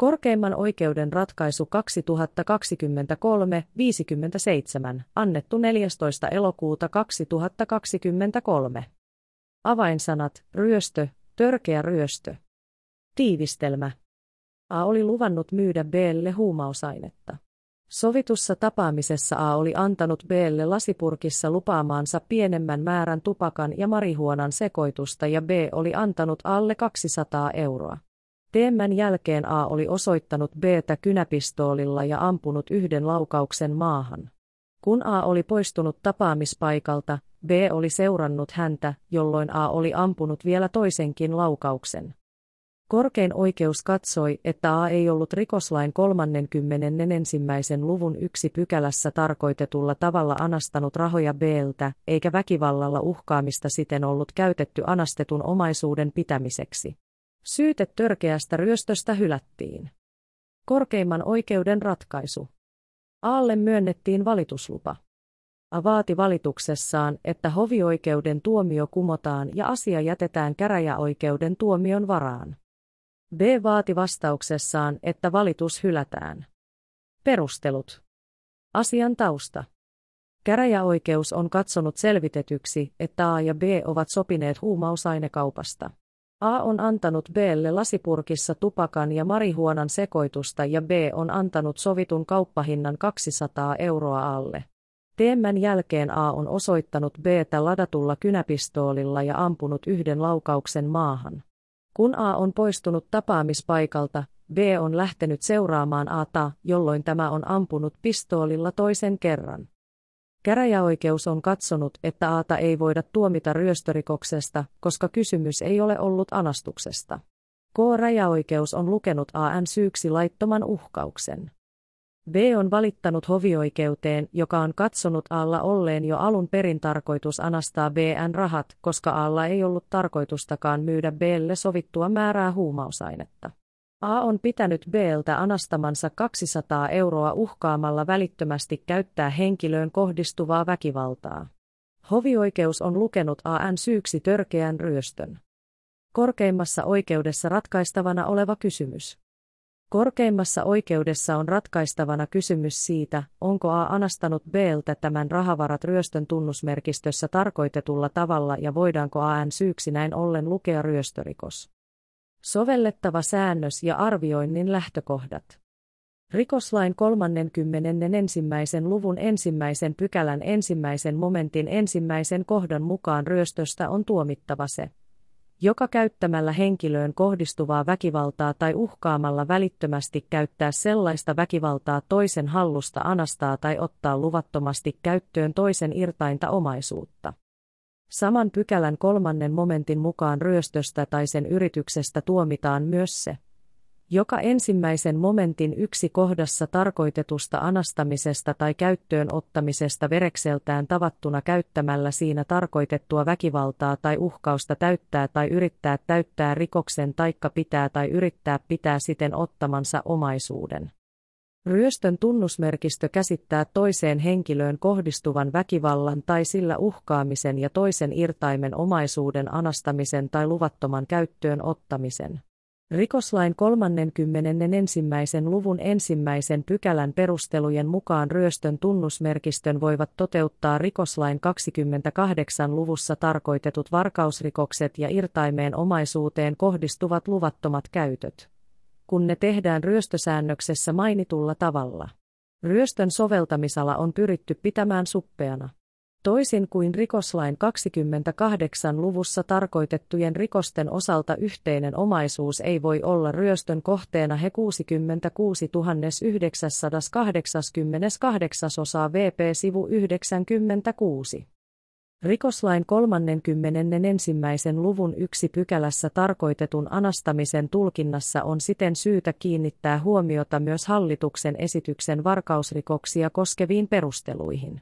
Korkeimman oikeuden ratkaisu 2023-57, annettu 14. elokuuta 2023. Avainsanat: ryöstö, törkeä ryöstö. Tiivistelmä. A oli luvannut myydä B:lle huumausainetta. Sovitussa tapaamisessa A oli antanut B:lle lasipurkissa lupaamaansa pienemmän määrän tupakan ja marihuonan sekoitusta ja B oli antanut alle 200 €. Teemän jälkeen A oli osoittanut B:tä kynäpistoolilla ja ampunut yhden laukauksen maahan. Kun A oli poistunut tapaamispaikalta, B oli seurannut häntä, jolloin A oli ampunut vielä toisenkin laukauksen. Korkein oikeus katsoi, että A ei ollut rikoslain 31. luvun 1 pykälässä tarkoitetulla tavalla anastanut rahoja B:ltä, eikä väkivallalla uhkaamista siten ollut käytetty anastetun omaisuuden pitämiseksi. Syyte törkeästä ryöstöstä hylättiin. Korkeimman oikeuden ratkaisu. A:lle myönnettiin valituslupa. A vaati valituksessaan, että hovioikeuden tuomio kumotaan ja asia jätetään käräjäoikeuden tuomion varaan. B vaati vastauksessaan, että valitus hylätään. Perustelut. Asian tausta. Käräjäoikeus on katsonut selvitetyksi, että A ja B ovat sopineet huumausainekaupasta. A on antanut B:lle lasipurkissa tupakan ja marihuonan sekoitusta ja B on antanut sovitun kauppahinnan 200 € A:lle. Teemän jälkeen A on osoittanut B:tä ladatulla kynäpistoolilla ja ampunut yhden laukauksen maahan. Kun A on poistunut tapaamispaikalta, B on lähtenyt seuraamaan A:ta, jolloin tämä on ampunut pistoolilla toisen kerran. Käräjäoikeus on katsonut, että A:ta ei voida tuomita ryöstörikoksesta, koska kysymys ei ole ollut anastuksesta. Käräjäoikeus on lukenut A:n syyksi laittoman uhkauksen. B on valittanut hovioikeuteen, joka on katsonut A:lla olleen jo alun perin tarkoitus anastaa B:n rahat, koska A:lla ei ollut tarkoitustakaan myydä B:lle sovittua määrää huumausainetta. A on pitänyt B:ltä anastamansa 200 € uhkaamalla välittömästi käyttää henkilöön kohdistuvaa väkivaltaa. Hovioikeus on lukenut A:n syyksi törkeän ryöstön. Korkeimmassa oikeudessa ratkaistavana oleva kysymys. Korkeimmassa oikeudessa on ratkaistavana kysymys siitä, onko A anastanut B:ltä tämän rahavarat ryöstön tunnusmerkistössä tarkoitetulla tavalla ja voidaanko A:n syyksi näin ollen lukea ryöstörikos. Sovellettava säännös ja arvioinnin lähtökohdat. Rikoslain 31. luvun 1. pykälän 1. momentin 1. kohdan mukaan ryöstöstä on tuomittava se, joka käyttämällä henkilöön kohdistuvaa väkivaltaa tai uhkaamalla välittömästi käyttää sellaista väkivaltaa toisen hallusta anastaa tai ottaa luvattomasti käyttöön toisen irtainta omaisuutta. Saman pykälän 3. momentin mukaan ryöstöstä tai sen yrityksestä tuomitaan myös se, joka 1. momentin 1 kohdassa tarkoitetusta anastamisesta tai käyttöön ottamisesta verekseltään tavattuna käyttämällä siinä tarkoitettua väkivaltaa tai uhkausta täyttää tai yrittää täyttää rikoksen taikka pitää tai yrittää pitää siten ottamansa omaisuuden. Ryöstön tunnusmerkistö käsittää toiseen henkilöön kohdistuvan väkivallan tai sillä uhkaamisen ja toisen irtaimen omaisuuden anastamisen tai luvattoman käyttöön ottamisen. Rikoslain 31. luvun 1. pykälän perustelujen mukaan ryöstön tunnusmerkistön voivat toteuttaa rikoslain 28 luvussa tarkoitetut varkausrikokset ja irtaimeen omaisuuteen kohdistuvat luvattomat käytöt, kun ne tehdään ryöstösäännöksessä mainitulla tavalla. Ryöstön soveltamisala on pyritty pitämään suppeana, toisin kuin rikoslain 28 luvussa tarkoitettujen rikosten osalta yhteinen omaisuus ei voi olla ryöstön kohteena he 66 988 osaa VP-sivu 96. Rikoslain 31. luvun 1 pykälässä tarkoitetun anastamisen tulkinnassa on siten syytä kiinnittää huomiota myös hallituksen esityksen varkausrikoksia koskeviin perusteluihin.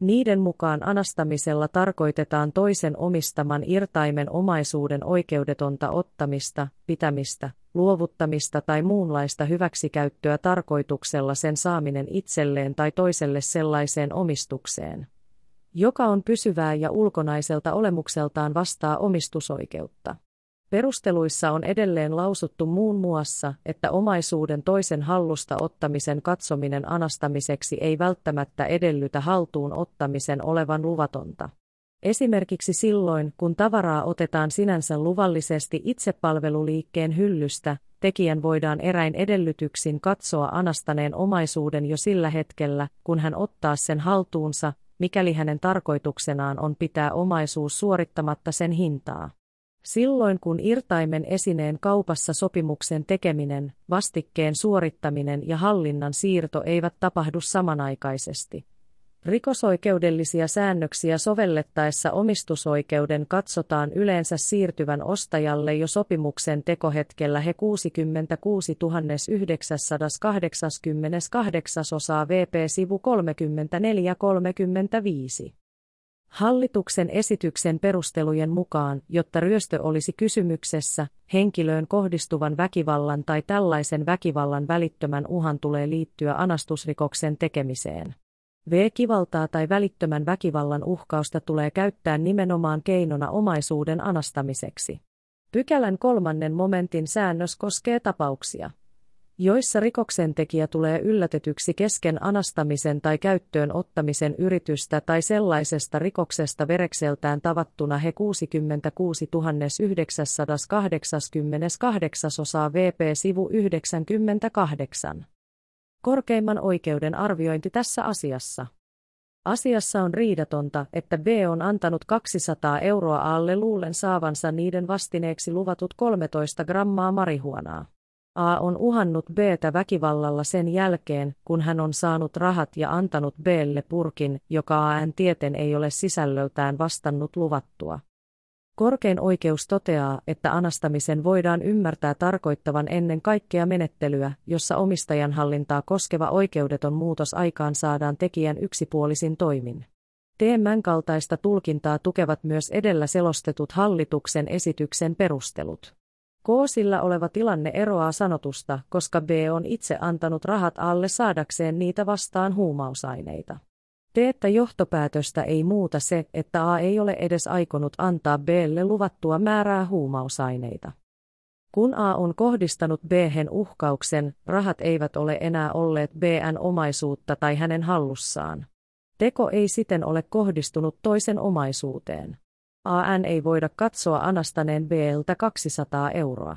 Niiden mukaan anastamisella tarkoitetaan toisen omistaman irtaimen omaisuuden oikeudetonta ottamista, pitämistä, luovuttamista tai muunlaista hyväksikäyttöä tarkoituksella sen saaminen itselleen tai toiselle sellaiseen omistukseen, joka on pysyvää ja ulkonaiselta olemukseltaan vastaa omistusoikeutta. Perusteluissa on edelleen lausuttu muun muassa, että omaisuuden toisen hallusta ottamisen katsominen anastamiseksi ei välttämättä edellytä haltuun ottamisen olevan luvatonta. Esimerkiksi silloin, kun tavaraa otetaan sinänsä luvallisesti itsepalveluliikkeen hyllystä, tekijän voidaan eräin edellytyksin katsoa anastaneen omaisuuden jo sillä hetkellä, kun hän ottaa sen haltuunsa, mikäli hänen tarkoituksenaan on pitää omaisuus suorittamatta sen hintaa. Silloin kun irtaimen esineen kaupassa sopimuksen tekeminen, vastikkeen suorittaminen ja hallinnan siirto eivät tapahdu samanaikaisesti. Rikosoikeudellisia säännöksiä sovellettaessa omistusoikeuden katsotaan yleensä siirtyvän ostajalle jo sopimuksen tekohetkellä he 66 988 osaa VP-sivu 34-35. Hallituksen esityksen perustelujen mukaan, jotta ryöstö olisi kysymyksessä, henkilöön kohdistuvan väkivallan tai tällaisen väkivallan välittömän uhan tulee liittyä anastusrikoksen tekemiseen. Kivaltaa tai välittömän väkivallan uhkausta tulee käyttää nimenomaan keinona omaisuuden anastamiseksi. Pykälän 3 momentin säännös koskee tapauksia, joissa rikoksentekijä tulee yllätetyksi kesken anastamisen tai käyttöön ottamisen yritystä tai sellaisesta rikoksesta verekseltään tavattuna he 66 988 osaa VP-sivu 98. Korkeimman oikeuden arviointi tässä asiassa. Asiassa on riidatonta, että B on antanut 200 € alle luulen saavansa niiden vastineeksi luvatut 13 grammaa marihuanaa. A on uhannut B:tä väkivallalla sen jälkeen, kun hän on saanut rahat ja antanut B:lle purkin, joka A:n tieten ei ole sisällöltään vastannut luvattua. Korkein oikeus toteaa, että anastamisen voidaan ymmärtää tarkoittavan ennen kaikkea menettelyä, jossa omistajan hallintaa koskeva oikeudeton muutos aikaan saadaan tekijän yksipuolisin toimin. Tämän kaltaista tulkintaa tukevat myös edellä selostetut hallituksen esityksen perustelut. Koosilla oleva tilanne eroaa sanotusta, koska B on itse antanut rahat alle saadakseen niitä vastaan huumausaineita. Teettä johtopäätöstä ei muuta se, että A ei ole edes aikonut antaa B:lle luvattua määrää huumausaineita. Kun A on kohdistanut B:hen uhkauksen, rahat eivät ole enää olleet B:n omaisuutta tai hänen hallussaan. Teko ei siten ole kohdistunut toisen omaisuuteen. AN ei voida katsoa anastaneen B:ltä 200 €.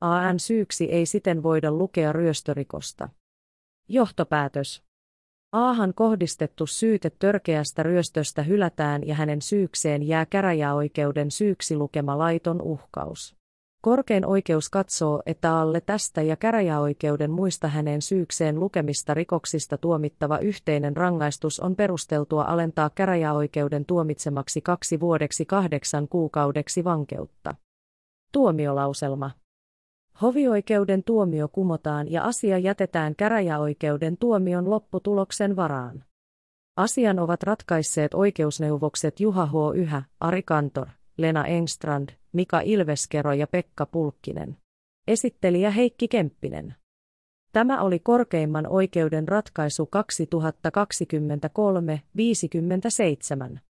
AN syyksi ei siten voida lukea ryöstörikosta. Johtopäätös. A:han kohdistettu syyte törkeästä ryöstöstä hylätään ja hänen syykseen jää käräjäoikeuden syyksi lukema laiton uhkaus. Korkein oikeus katsoo, että alle tästä ja käräjäoikeuden muista hänen syykseen lukemista rikoksista tuomittava yhteinen rangaistus on perusteltua alentaa käräjäoikeuden tuomitsemaksi 2 vuodeksi 8 kuukaudeksi vankeutta. Tuomiolauselma. Hovioikeuden tuomio kumotaan ja asia jätetään käräjäoikeuden tuomion lopputuloksen varaan. Asian ovat ratkaisseet oikeusneuvokset Juha H. Yhä, Ari Kantor, Lena Engstrand, Mika Ilveskero ja Pekka Pulkkinen. Esittelijä Heikki Kemppinen. Tämä oli korkeimman oikeuden ratkaisu 2023-57.